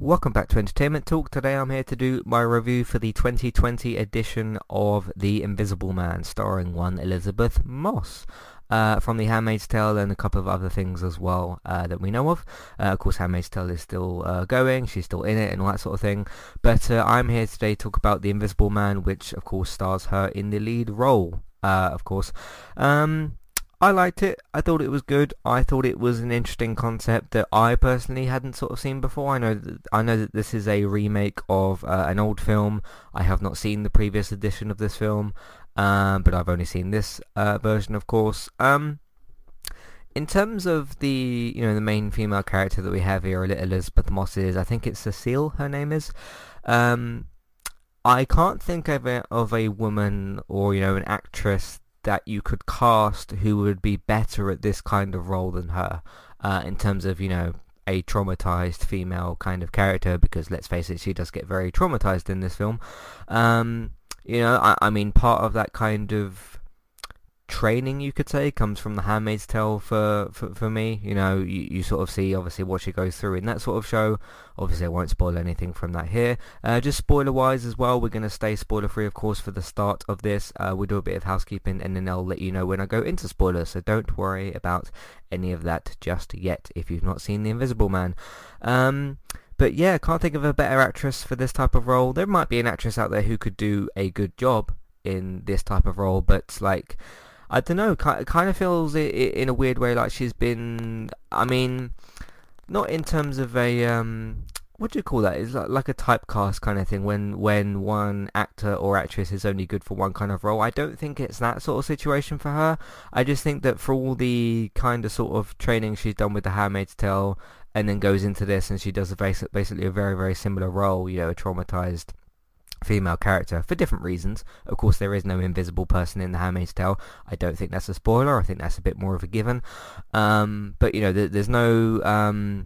Welcome back to Entertainment Talk. Today I'm here to do my review for the 2020 edition of The Invisible Man, starring one Elizabeth Moss, from The Handmaid's Tale and a couple of other things as well that we know of. Of course, Handmaid's Tale is still going, she's still in it and all that sort of thing. But I'm here today to talk about The Invisible Man, which of course stars her in the lead role, of course. I liked it. I thought it was good. I thought it was an interesting concept that I personally hadn't sort of seen before. I know that this is a remake of an old film. I have not seen the previous edition of this film, but I've only seen this version, of course. In terms of the the main female character that we have here, Elizabeth Moss is, I think it's Cecile, her name is. I can't think of a woman or an actress that you could cast who would be better at this kind of role than her, in terms of a traumatized female kind of character, because let's face it, she does get very traumatized in this film. I mean part of that kind of training, you could say, comes from The Handmaid's Tale for me. You sort of see obviously what she goes through in that sort of show. Obviously I won't spoil anything from that here, just spoiler wise as well. We're going to stay spoiler free, of course, for the start of this. We'll do a bit of housekeeping and then I'll let you know when I go into spoilers, so don't worry about any of that just yet if you've not seen The Invisible Man. But yeah, can't think of a better actress for this type of role. There might be an actress out there who could do a good job in this type of role, but like, I don't know, kind of feels it in a weird way like she's been, not in terms of a, what do you call that? It's like a typecast kind of thing, when one actor or actress is only good for one kind of role. I don't think it's that sort of situation for her. I just think that for all the kind of sort of training she's done with The Handmaid's Tale and then goes into this and she does basically a very, very similar role, a traumatized female character, for different reasons. Of course, there is no invisible person in The Handmaid's Tale. I don't think that's a spoiler. I think that's a bit more of a given. But there's no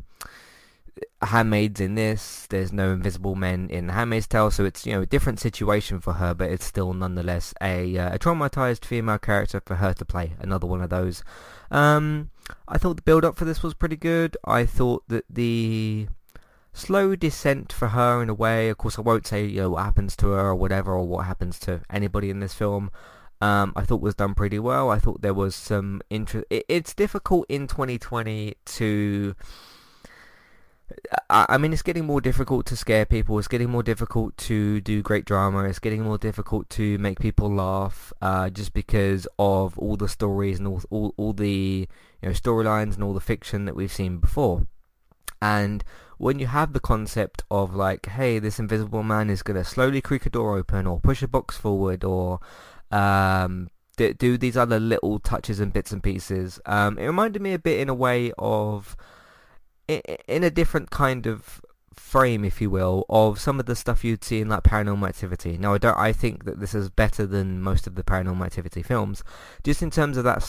handmaids in this. There's no invisible men in The Handmaid's Tale, so it's a different situation for her, but it's still nonetheless a traumatized female character for her to play, another one of those. I thought the build up for this was pretty good. I thought that the slow descent for her in a way, of course I won't say what happens to her or whatever, or what happens to anybody in this film, I thought was done pretty well. I thought there was some interest. It's difficult in 2020 to, it's getting more difficult to scare people, it's getting more difficult to do great drama, it's getting more difficult to make people laugh, just because of all the stories and all the storylines and all the fiction that we've seen before. And when you have the concept of like, hey, this invisible man is going to slowly creak a door open or push a box forward or do these other little touches and bits and pieces, it reminded me a bit in a way of, in a different kind of frame, if you will, of some of the stuff you'd see in like Paranormal Activity. Now, I think that this is better than most of the Paranormal Activity films, just in terms of that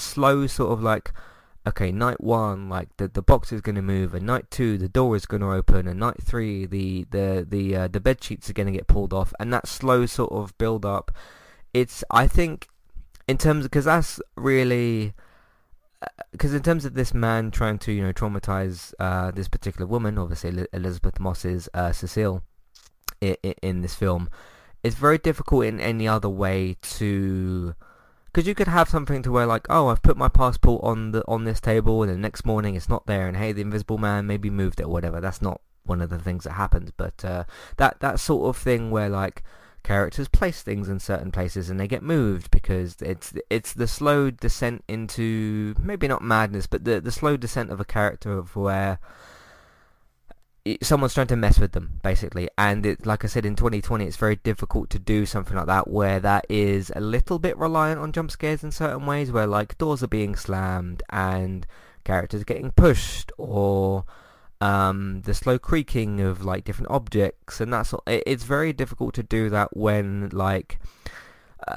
slow sort of like, okay, night one, like the box is going to move, and night two, the door is going to open, and night three, the bed sheets are going to get pulled off, and that slow sort of build up. It's, I think, in terms of, because in terms of this man trying to traumatize this particular woman, obviously Elizabeth Moss's Cecile, in this film, it's very difficult in any other way to. Because you could have something to where like, oh, I've put my passport on this table, and the next morning it's not there, and hey, the invisible man maybe moved it or whatever. That's not one of the things that happens, but that sort of thing where like characters place things in certain places and they get moved, because it's the slow descent into, maybe not madness, but the slow descent of a character of where someone's trying to mess with them, basically. And it, like I said, in 2020 it's very difficult to do something like that, where that is a little bit reliant on jump scares in certain ways, where like doors are being slammed and characters getting pushed, or the slow creaking of like different objects and that sort. It's very difficult to do that when like,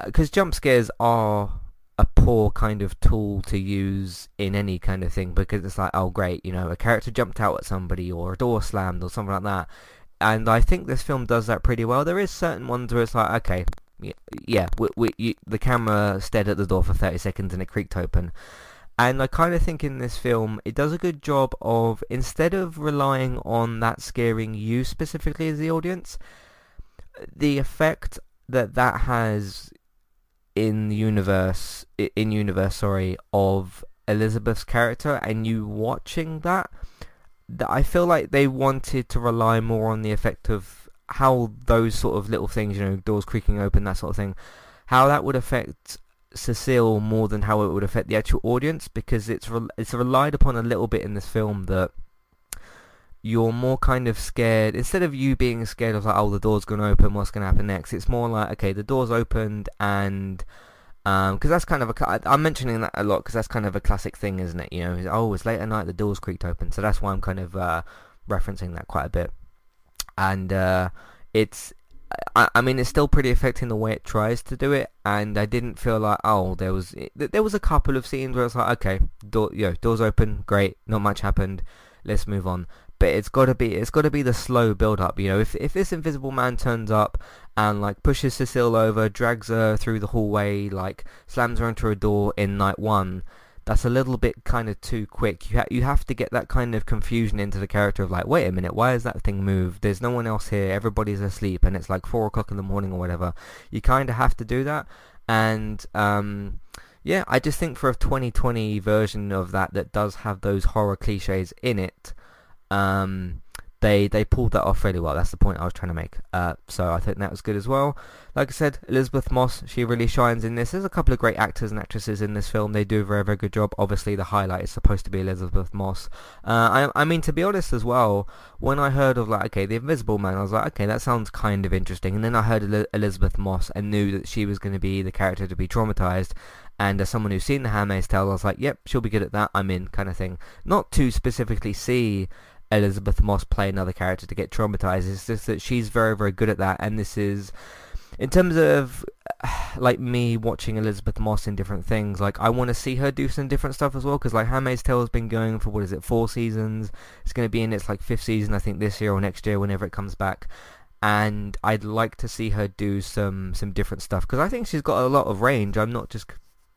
because jump scares are a poor kind of tool to use in any kind of thing, because it's like, oh great, a character jumped out at somebody, or a door slammed, or something like that. And I think this film does that pretty well. There is certain ones where it's like, okay, yeah, the camera stared at the door for 30 seconds and it creaked open, And I kind of think in this film, it does a good job of, instead of relying on that scaring you specifically as the audience, the effect that that has in the universe, of Elizabeth's character and you watching that, I feel like they wanted to rely more on the effect of how those sort of little things, you know, doors creaking open, that sort of thing, how that would affect Cecile more than how it would affect the actual audience, because it's relied upon a little bit in this film that you're more kind of scared. Instead of you being scared of like, oh, the door's going to open, what's going to happen next, it's more like, okay, the door's opened, and because that's kind of a, I'm mentioning that a lot because that's kind of a classic thing, isn't it? You know, oh, it's late at night, the door's creaked open. So that's why I'm kind of referencing that quite a bit. And I mean, it's still pretty affecting the way it tries to do it, and I didn't feel like, oh, there was a couple of scenes where it's like, okay, door's open, great, not much happened, let's move on. But it's got to be the slow build up, you know. If this invisible man turns up and like pushes Cecile over, drags her through the hallway, like slams her into a door in night one, that's a little bit kind of too quick. You have to get that kind of confusion into the character of like, wait a minute, why has that thing moved? There's no one else here. Everybody's asleep, and it's like 4 o'clock in the morning or whatever. You kind of have to do that, and yeah, I just think for a 2020 version of that does have those horror cliches in it, they pulled that off really well. That's the point I was trying to make. So I think that was good as well. Like I said, Elizabeth Moss, she really shines in this. There's a couple of great actors and actresses in this film. They do a very, very good job. Obviously, the highlight is supposed to be Elizabeth Moss. I mean, to be honest as well, when I heard of, like, okay, The Invisible Man, I was like, okay, that sounds kind of interesting. And then I heard Elizabeth Moss and knew that she was going to be the character to be traumatized. And as someone who's seen The Handmaid's Tale, I was like, yep, she'll be good at that. I'm in, kind of thing. Not to specifically see Elizabeth Moss play another character to get traumatized. It's just that she's very, very good at that, and this is, in terms of like me watching Elizabeth Moss in different things, like I want to see her do some different stuff as well, because like Handmaid's Tale has been going for 4 seasons. It's going to be in its like 5th season, I think, this year or next year, whenever it comes back, and I'd like to see her do some different stuff, because I think she's got a lot of range. I'm not just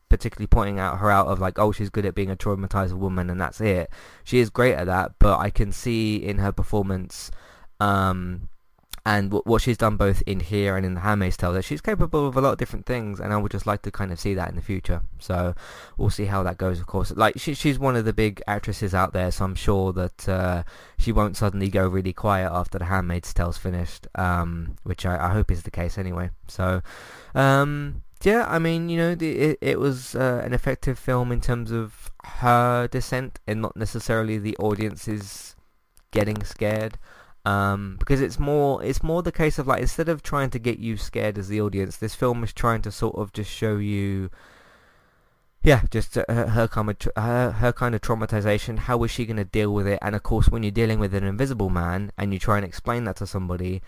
particularly pointing out of like, oh, she's good at being a traumatized woman and that's it. She is great at that, but I can see in her performance and what she's done both in here and in The Handmaid's Tale that she's capable of a lot of different things, and I would just like to kind of see that in the future. So we'll see how that goes, of course. Like, she's one of the big actresses out there, so I'm sure that she won't suddenly go really quiet after The Handmaid's Tale's finished, which I hope is the case anyway. So yeah, I mean, you know, it was an effective film in terms of her descent and not necessarily the audience's getting scared, because it's more the case of like, instead of trying to get you scared as the audience, this film is trying to sort of just show you, yeah, just her kind of traumatization. How is she going to deal with it? And of course, when you're dealing with an invisible man and you try and explain that to somebody,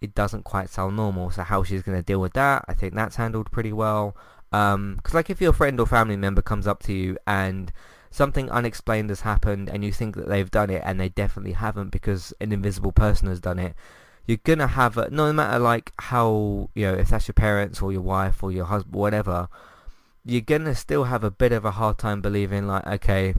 it doesn't quite sound normal. So how she's going to deal with that, I think that's handled pretty well. Because like, if your friend or family member comes up to you and something unexplained has happened and you think that they've done it and they definitely haven't because an invisible person has done it, you're going to have no matter like how, you know, if that's your parents or your wife or your husband, whatever, you're going to still have a bit of a hard time believing like, okay,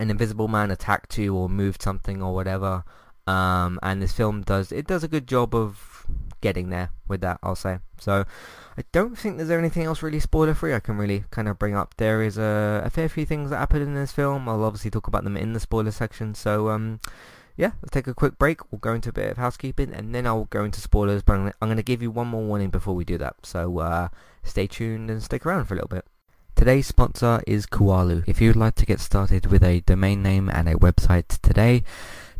an invisible man attacked you or moved something or whatever. And this film does a good job of getting there with that, I'll say. So I don't think there's anything else really spoiler free I can really kind of bring up. There is a fair few things that happen in this film. I'll obviously talk about them in the spoiler section. So yeah, let's take a quick break. We'll go into a bit of housekeeping and then I'll go into spoilers, but I'm going to give you one more warning before we do that. So stay tuned and stick around for a little bit. Today's sponsor is Kualu. If you'd like to get started with a domain name and a website today,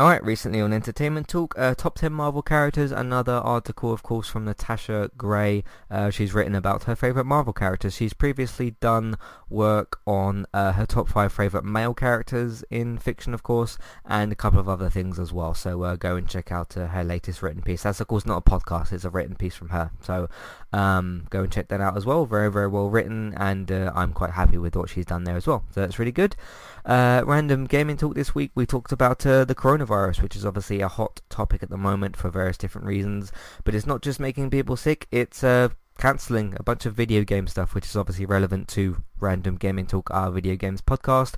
Alright, recently on Entertainment Talk, Top 10 Marvel Characters, another article of course from Natasha Gray. She's written about her favourite Marvel characters. She's previously done work on her top 5 favourite male characters in fiction of course, and a couple of other things as well. So go and check out her latest written piece. That's of course not a podcast, it's a written piece from her. So go and check that out as well. Very, very well written, and I'm quite happy with what she's done there as well. So that's really good. Random gaming talk this week, we talked about the coronavirus, which is obviously a hot topic at the moment for various different reasons, but it's not just making people sick, it's cancelling a bunch of video game stuff, which is obviously relevant to Random Gaming Talk, our video games podcast.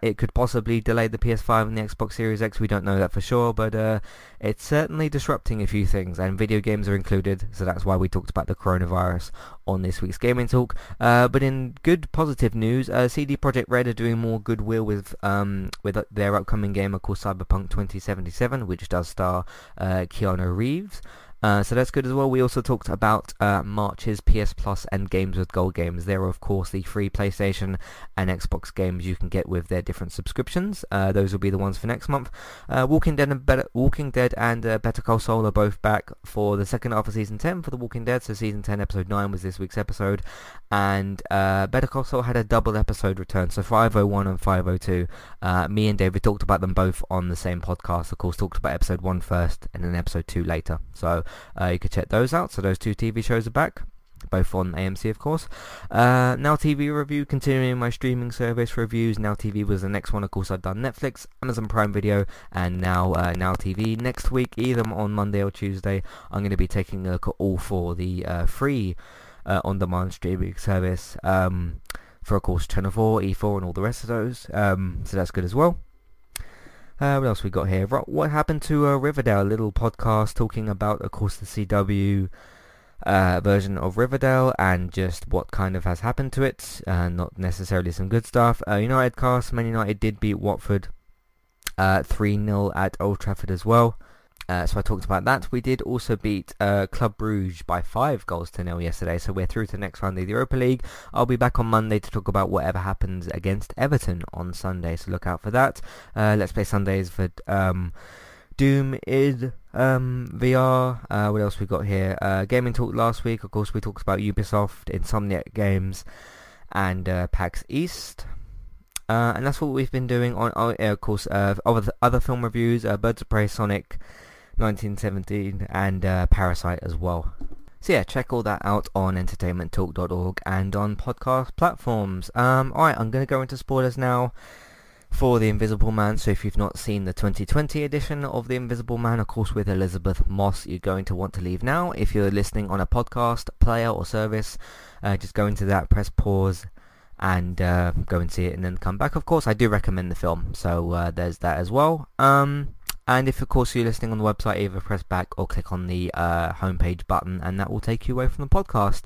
It could possibly delay the PS5 and the Xbox Series X, we don't know that for sure, but it's certainly disrupting a few things, and video games are included, so that's why we talked about the coronavirus on this week's Gaming Talk. But in good positive news, CD Projekt Red are doing more goodwill with their upcoming game called Cyberpunk 2077, which does star Keanu Reeves. So that's good as well. We also talked about March's PS Plus and Games with Gold games. There are of course the free PlayStation and Xbox games you can get with their different subscriptions. Those will be the ones for next month. Walking Dead and Better Call Saul are both back for the second half of Season 10 for The Walking Dead. So Season 10 Episode 9 was this week's episode. And Better Call Saul had a double episode return. So 501 and 502. Me and David talked about them both on the same podcast. Of course talked about Episode 1 first and then Episode 2 later. So you could check those out. So those two TV shows are back, both on AMC of course. Now TV review, continuing my streaming service reviews. Now TV was the next one. Of course I've done Netflix, Amazon Prime Video, and Now TV. Next week, either on Monday or Tuesday, I'm going to be taking a look at all four, the free on-demand streaming service for of course Channel 4, E4 and all the rest of those. So that's good as well. What else we got here? What happened to Riverdale? A little podcast talking about, of course, the CW version of Riverdale and just what kind of has happened to it. Not necessarily some good stuff. United cast, Man United did beat Watford 3-0 at Old Trafford as well. So I talked about that. We did also beat Club Bruges by 5-0 yesterday, so we're through to the next round of the Europa League. I'll be back on Monday to talk about whatever happens against Everton on Sunday, so look out for that. Let's Play Sundays for Doom is VR. What else we got here? Gaming Talk last week, of course we talked about Ubisoft, Insomniac Games, and PAX East. And that's what we've been doing on, of course, other film reviews, Birds of Prey, Sonic 1917, and Parasite as well. So yeah, check all that out on entertainmenttalk.org and on podcast platforms. Alright, I'm going to go into spoilers now for The Invisible Man. So if you've not seen the 2020 edition of The Invisible Man, of course with Elizabeth Moss, you're going to want to leave now. If you're listening on a podcast, player or service, just go into that, press pause, and go and see it and then come back. Of course I do recommend the film, so there's that as well. And if of course you're listening on the website, either press back or click on the homepage button and that will take you away from the podcast.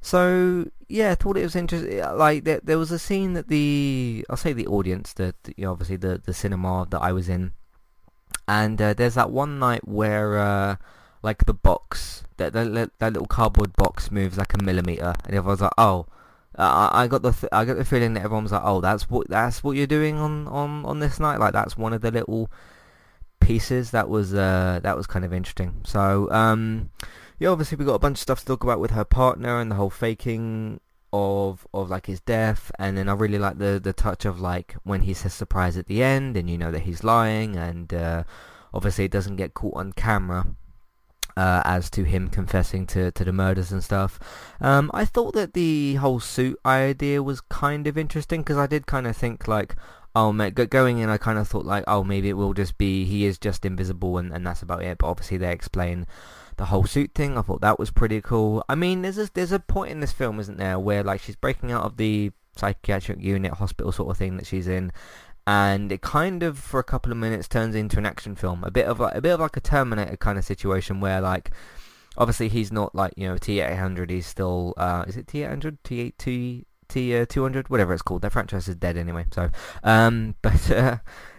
So yeah, I thought it was interesting, like there was a scene that the audience, that obviously the cinema that I was in, and there's that one night where like the box, that little cardboard box moves like a millimeter, and everyone's like, oh, I got the feeling that everyone was like, oh, that's what you're doing on this night. Like that's one of the little pieces that was kind of interesting. So yeah, obviously we got a bunch of stuff to talk about with her partner and the whole faking of like his death, and then I really like the touch of like when he says surprise at the end, and you know that he's lying, and obviously it doesn't get caught on camera. as to him confessing to the murders and stuff. I thought that the whole suit idea was kind of interesting, because I did kind of think like, oh man, going in I kind of thought like, oh, maybe it will just be he is just invisible and that's about it. But obviously they explain the whole suit thing. I thought that was pretty cool. I mean, there's a point in this film, isn't there, where like she's breaking out of the psychiatric unit hospital sort of thing that she's in, and it kind of for a couple of minutes turns into an action film, a bit of like a Terminator kind of situation, where like obviously he's not like, you know, T-800, he's still is it T-800, T-8 T-200, whatever it's called. Their franchise is dead anyway, so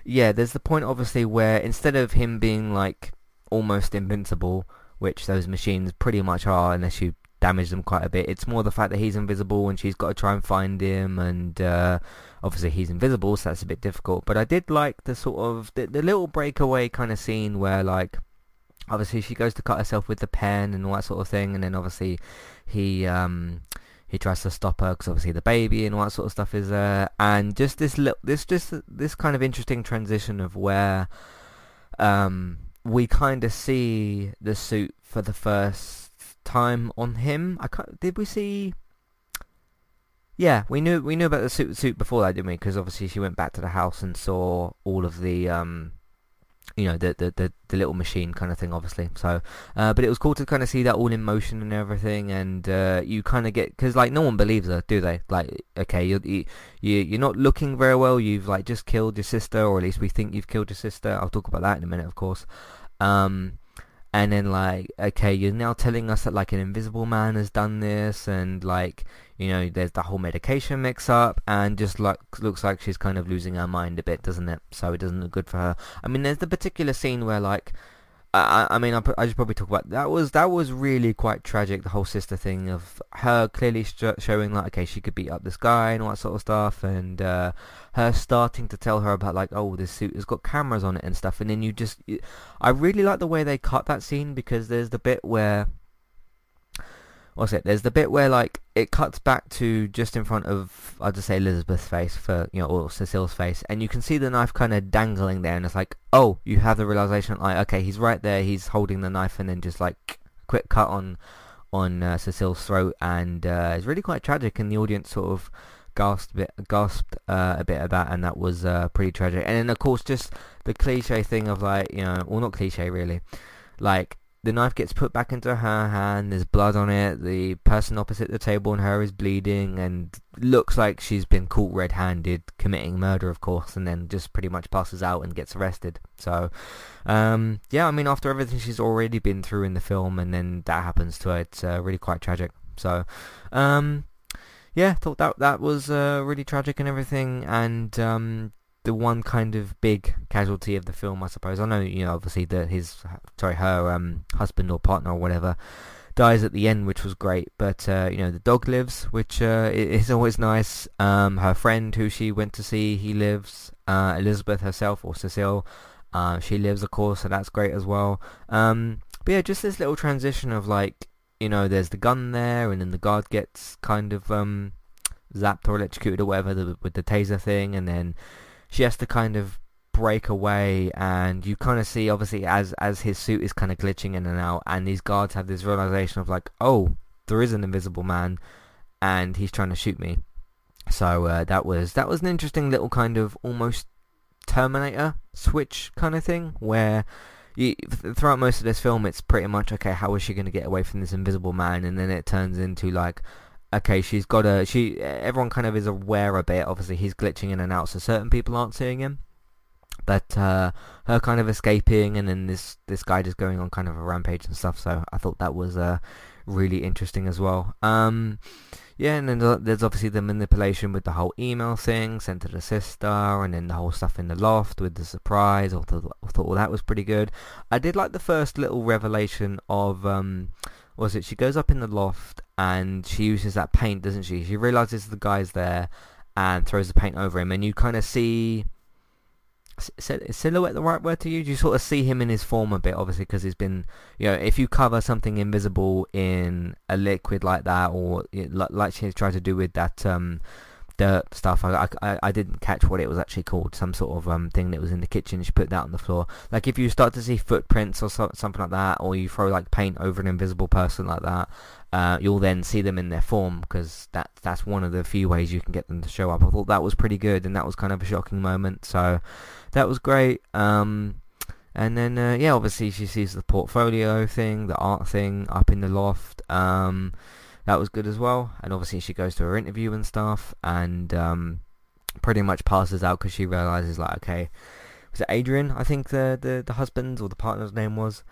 yeah, there's the point obviously where instead of him being like almost invincible, which those machines pretty much are unless you damage them quite a bit, it's more the fact that he's invisible and she's got to try and find him, and obviously he's invisible, so that's a bit difficult. But I did like the sort of the little breakaway kind of scene where like obviously she goes to cut herself with the pen and all that sort of thing, and then obviously he tries to stop her because obviously the baby and all that sort of stuff is there. And just this kind of interesting transition of where we kind of see the suit for the first time on him. We knew about the suit before that, didn't we? Because obviously she went back to the house and saw all of the the little machine kind of thing, obviously. So but it was cool to kind of see that all in motion and everything. And you kind of get, because like no one believes her, do they? Like, okay, you're not looking very well, you've like just killed your sister, or at least we think you've killed your sister. I'll talk about that in a minute, of course. And then, like, okay, you're now telling us that, like, an invisible man has done this, and, like, you know, there's the whole medication mix-up, and just, like, looks like she's kind of losing her mind a bit, doesn't it? So it doesn't look good for her. I mean, there's the particular scene where, like, I should probably talk about, that was really quite tragic, the whole sister thing of her clearly showing, like, okay, she could beat up this guy and all that sort of stuff, and her starting to tell her about, like, oh, this suit has got cameras on it and stuff. And then I really like the way they cut that scene, because there's the bit where, there's the bit where, like, it cuts back to just in front of, I'll just say Elizabeth's face, for, you know, or Cecile's face, and you can see the knife kind of dangling there, and it's like, oh, you have the realization, like, okay, he's right there, he's holding the knife, and then just, like, quick cut on Cecile's throat, and it's really quite tragic, and the audience sort of gasped a bit at that, and that was pretty tragic. And then, of course, just the cliche thing of, like, you know, well, not cliche, really, like, the knife gets put back into her hand, there's blood on it, the person opposite the table and her is bleeding, and looks like she's been caught red-handed committing murder, of course, and then just pretty much passes out and gets arrested. So yeah, I mean, after everything she's already been through in the film, and then that happens to her, it's really quite tragic. So yeah, thought that was really tragic and everything. And the one kind of big casualty of the film, I suppose. I know, you know, obviously that her husband or partner or whatever dies at the end, which was great. But you know, the dog lives, which is always nice. Her friend who she went to see, he lives. Elizabeth herself, or Cecile, she lives, of course, so that's great as well. But yeah, just this little transition of, like, you know, there's the gun there, and then the guard gets kind of zapped or electrocuted or whatever with the taser thing, and then she has to kind of break away, and you kind of see, obviously, as his suit is kind of glitching in and out, and these guards have this realization of, like, oh, there is an invisible man, and he's trying to shoot me. So that was an interesting little kind of almost Terminator switch kind of thing, where throughout most of this film, it's pretty much, okay, how is she going to get away from this invisible man? And then it turns into, like, okay, she's got a... everyone kind of is aware a bit. Obviously, he's glitching in and out, so certain people aren't seeing him. But her kind of escaping, and then this guy just going on kind of a rampage and stuff. So I thought that was really interesting as well. Yeah, and then there's obviously the manipulation with the whole email thing sent to the sister, and then the whole stuff in the loft with the surprise. I thought all that was pretty good. I did like the first little revelation of... she goes up in the loft and she uses that paint, doesn't she? She realizes the guy's there and throws the paint over him, and you kind of see... Is silhouette the right word to use? You sort of see him in his form a bit, obviously, because he's been... You know, if you cover something invisible in a liquid like that, or like she tried to do with that dirt stuff. I didn't catch what it was actually called. Some sort of thing that was in the kitchen. She put that on the floor. Like if you start to see footprints or something like that, or you throw like paint over an invisible person like that, you'll then see them in their form, because that's one of the few ways you can get them to show up. I thought that was pretty good, and that was kind of a shocking moment. So that was great. And then yeah, obviously she sees the portfolio thing, the art thing up in the loft. That was good as well. And obviously she goes to her interview and stuff, and pretty much passes out because she realizes, like, okay, was it Adrian? I think the husband's or the partner's name was.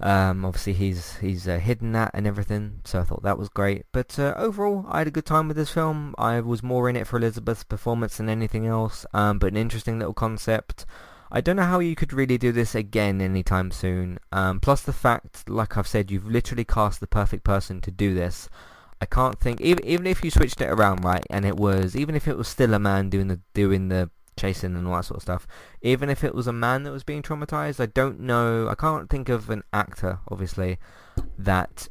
Obviously he's hidden that and everything, so I thought that was great. But overall, I had a good time with this film. I was more in it for Elizabeth's performance than anything else, but an interesting little concept. I don't know how you could really do this again anytime soon. Plus the fact, like I've said, you've literally cast the perfect person to do this. I can't think, even if you switched it around, right, and it was, even if it was still a man doing the chasing and all that sort of stuff, even if it was a man that was being traumatized, I don't know, I can't think of an actor, obviously, that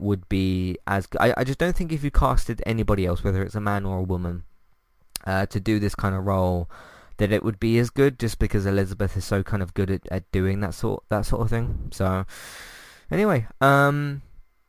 would be as good. I just don't think if you casted anybody else, whether it's a man or a woman, to do this kind of role, that it would be as good, just because Elizabeth is so kind of good at doing that sort of thing. So anyway,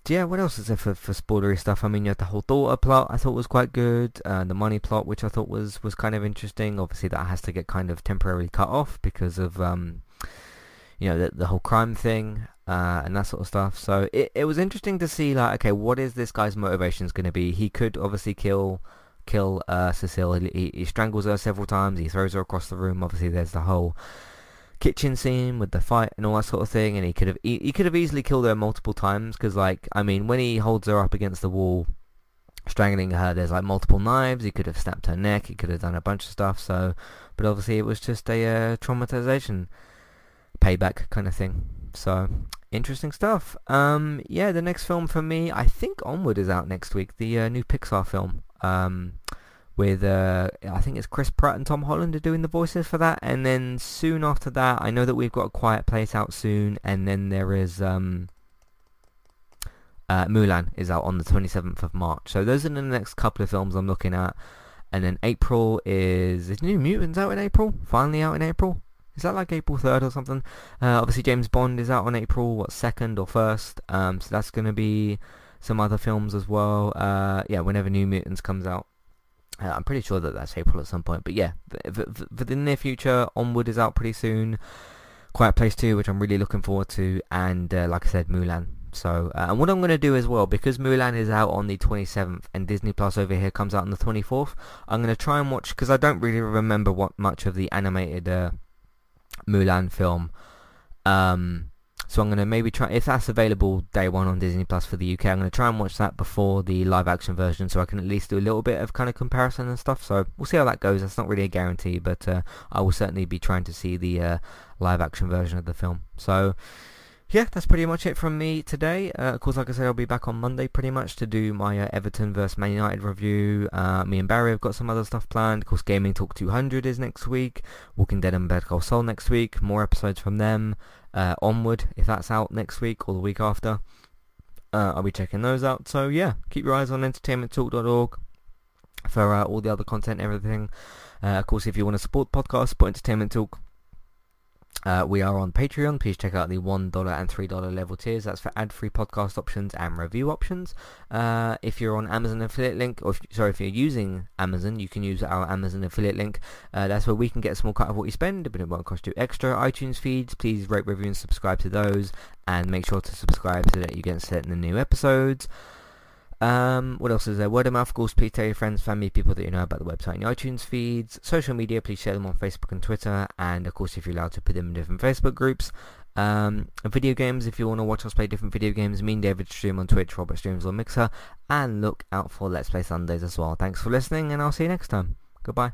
yeah, what else is there for spoilery stuff? I mean, you had the whole daughter plot, I thought was quite good. The money plot, which I thought was kind of interesting. Obviously that has to get kind of temporarily cut off because of you know, the whole crime thing and that sort of stuff. So it was interesting to see, like, okay, what is this guy's motivations going to be? He could obviously kill Cecile. He strangles her several times, he throws her across the room. Obviously there's the whole kitchen scene with the fight and all that sort of thing, and he could have easily killed her multiple times, because, like, I mean, when he holds her up against the wall strangling her, there's like multiple knives. He could have snapped her neck, he could have done a bunch of stuff. So, but obviously it was just a traumatization payback kind of thing. So interesting stuff. Yeah, the next film for me, I think Onward is out next week, the new Pixar film, with I think it's Chris Pratt and Tom Holland are doing the voices for that. And then soon after that, I know that we've got a Quiet Place out soon, and then there is Mulan is out on the 27th of March. So those are the next couple of films I'm looking at. And then April is New Mutants out in April, finally out in April. Is that like April 3rd or something? Obviously James Bond is out on April 2nd or 1st, so that's going to be some other films as well. Yeah, whenever New Mutants comes out, I'm pretty sure that's April at some point. But yeah, for the near future, Onward is out pretty soon, Quiet Place 2, which I'm really looking forward to, and like I said, Mulan. So, and what I'm going to do as well, because Mulan is out on the 27th and Disney Plus over here comes out on the 24th, I'm going to try and watch, because I don't really remember what much of the animated Mulan film. So I'm going to maybe try, if that's available day one on Disney Plus for the UK, I'm going to try and watch that before the live action version, so I can at least do a little bit of kind of comparison and stuff. So we'll see how that goes. That's not really a guarantee, but I will certainly be trying to see the live action version of the film. So yeah, that's pretty much it from me today. Of course, like I said, I'll be back on Monday pretty much to do my Everton versus Man United review. Me and Barry have got some other stuff planned. Of course, Gaming Talk 200 is next week. Walking Dead and Better Call Saul next week. More episodes from them. Onward, if that's out next week or the week after. I'll be checking those out. So yeah, keep your eyes on entertainmenttalk.org for all the other content, everything. Of course, if you want to support the podcast, support Entertainment Talk. We are on Patreon. Please check out the $1 and $3 level tiers. That's for ad-free podcast options and review options. If you're on Amazon affiliate link, or if you're using Amazon, you can use our Amazon affiliate link. That's where we can get a small cut of what you spend, but it won't cost you extra. iTunes feeds, please rate, review, and subscribe to those, and make sure to subscribe so that you get sent the new episodes. What else is there? Word of mouth, of course. Please tell your friends, family, people that you know about the website and your iTunes feeds. Social media, please share them on Facebook and Twitter, and of course, if you're allowed to, put them in different Facebook groups. Video games, if you want to watch us play different video games, me and David stream on Twitch, Robert streams on Mixer, and look out for Let's Play Sundays as well. Thanks for listening, and I'll see you next time. Goodbye.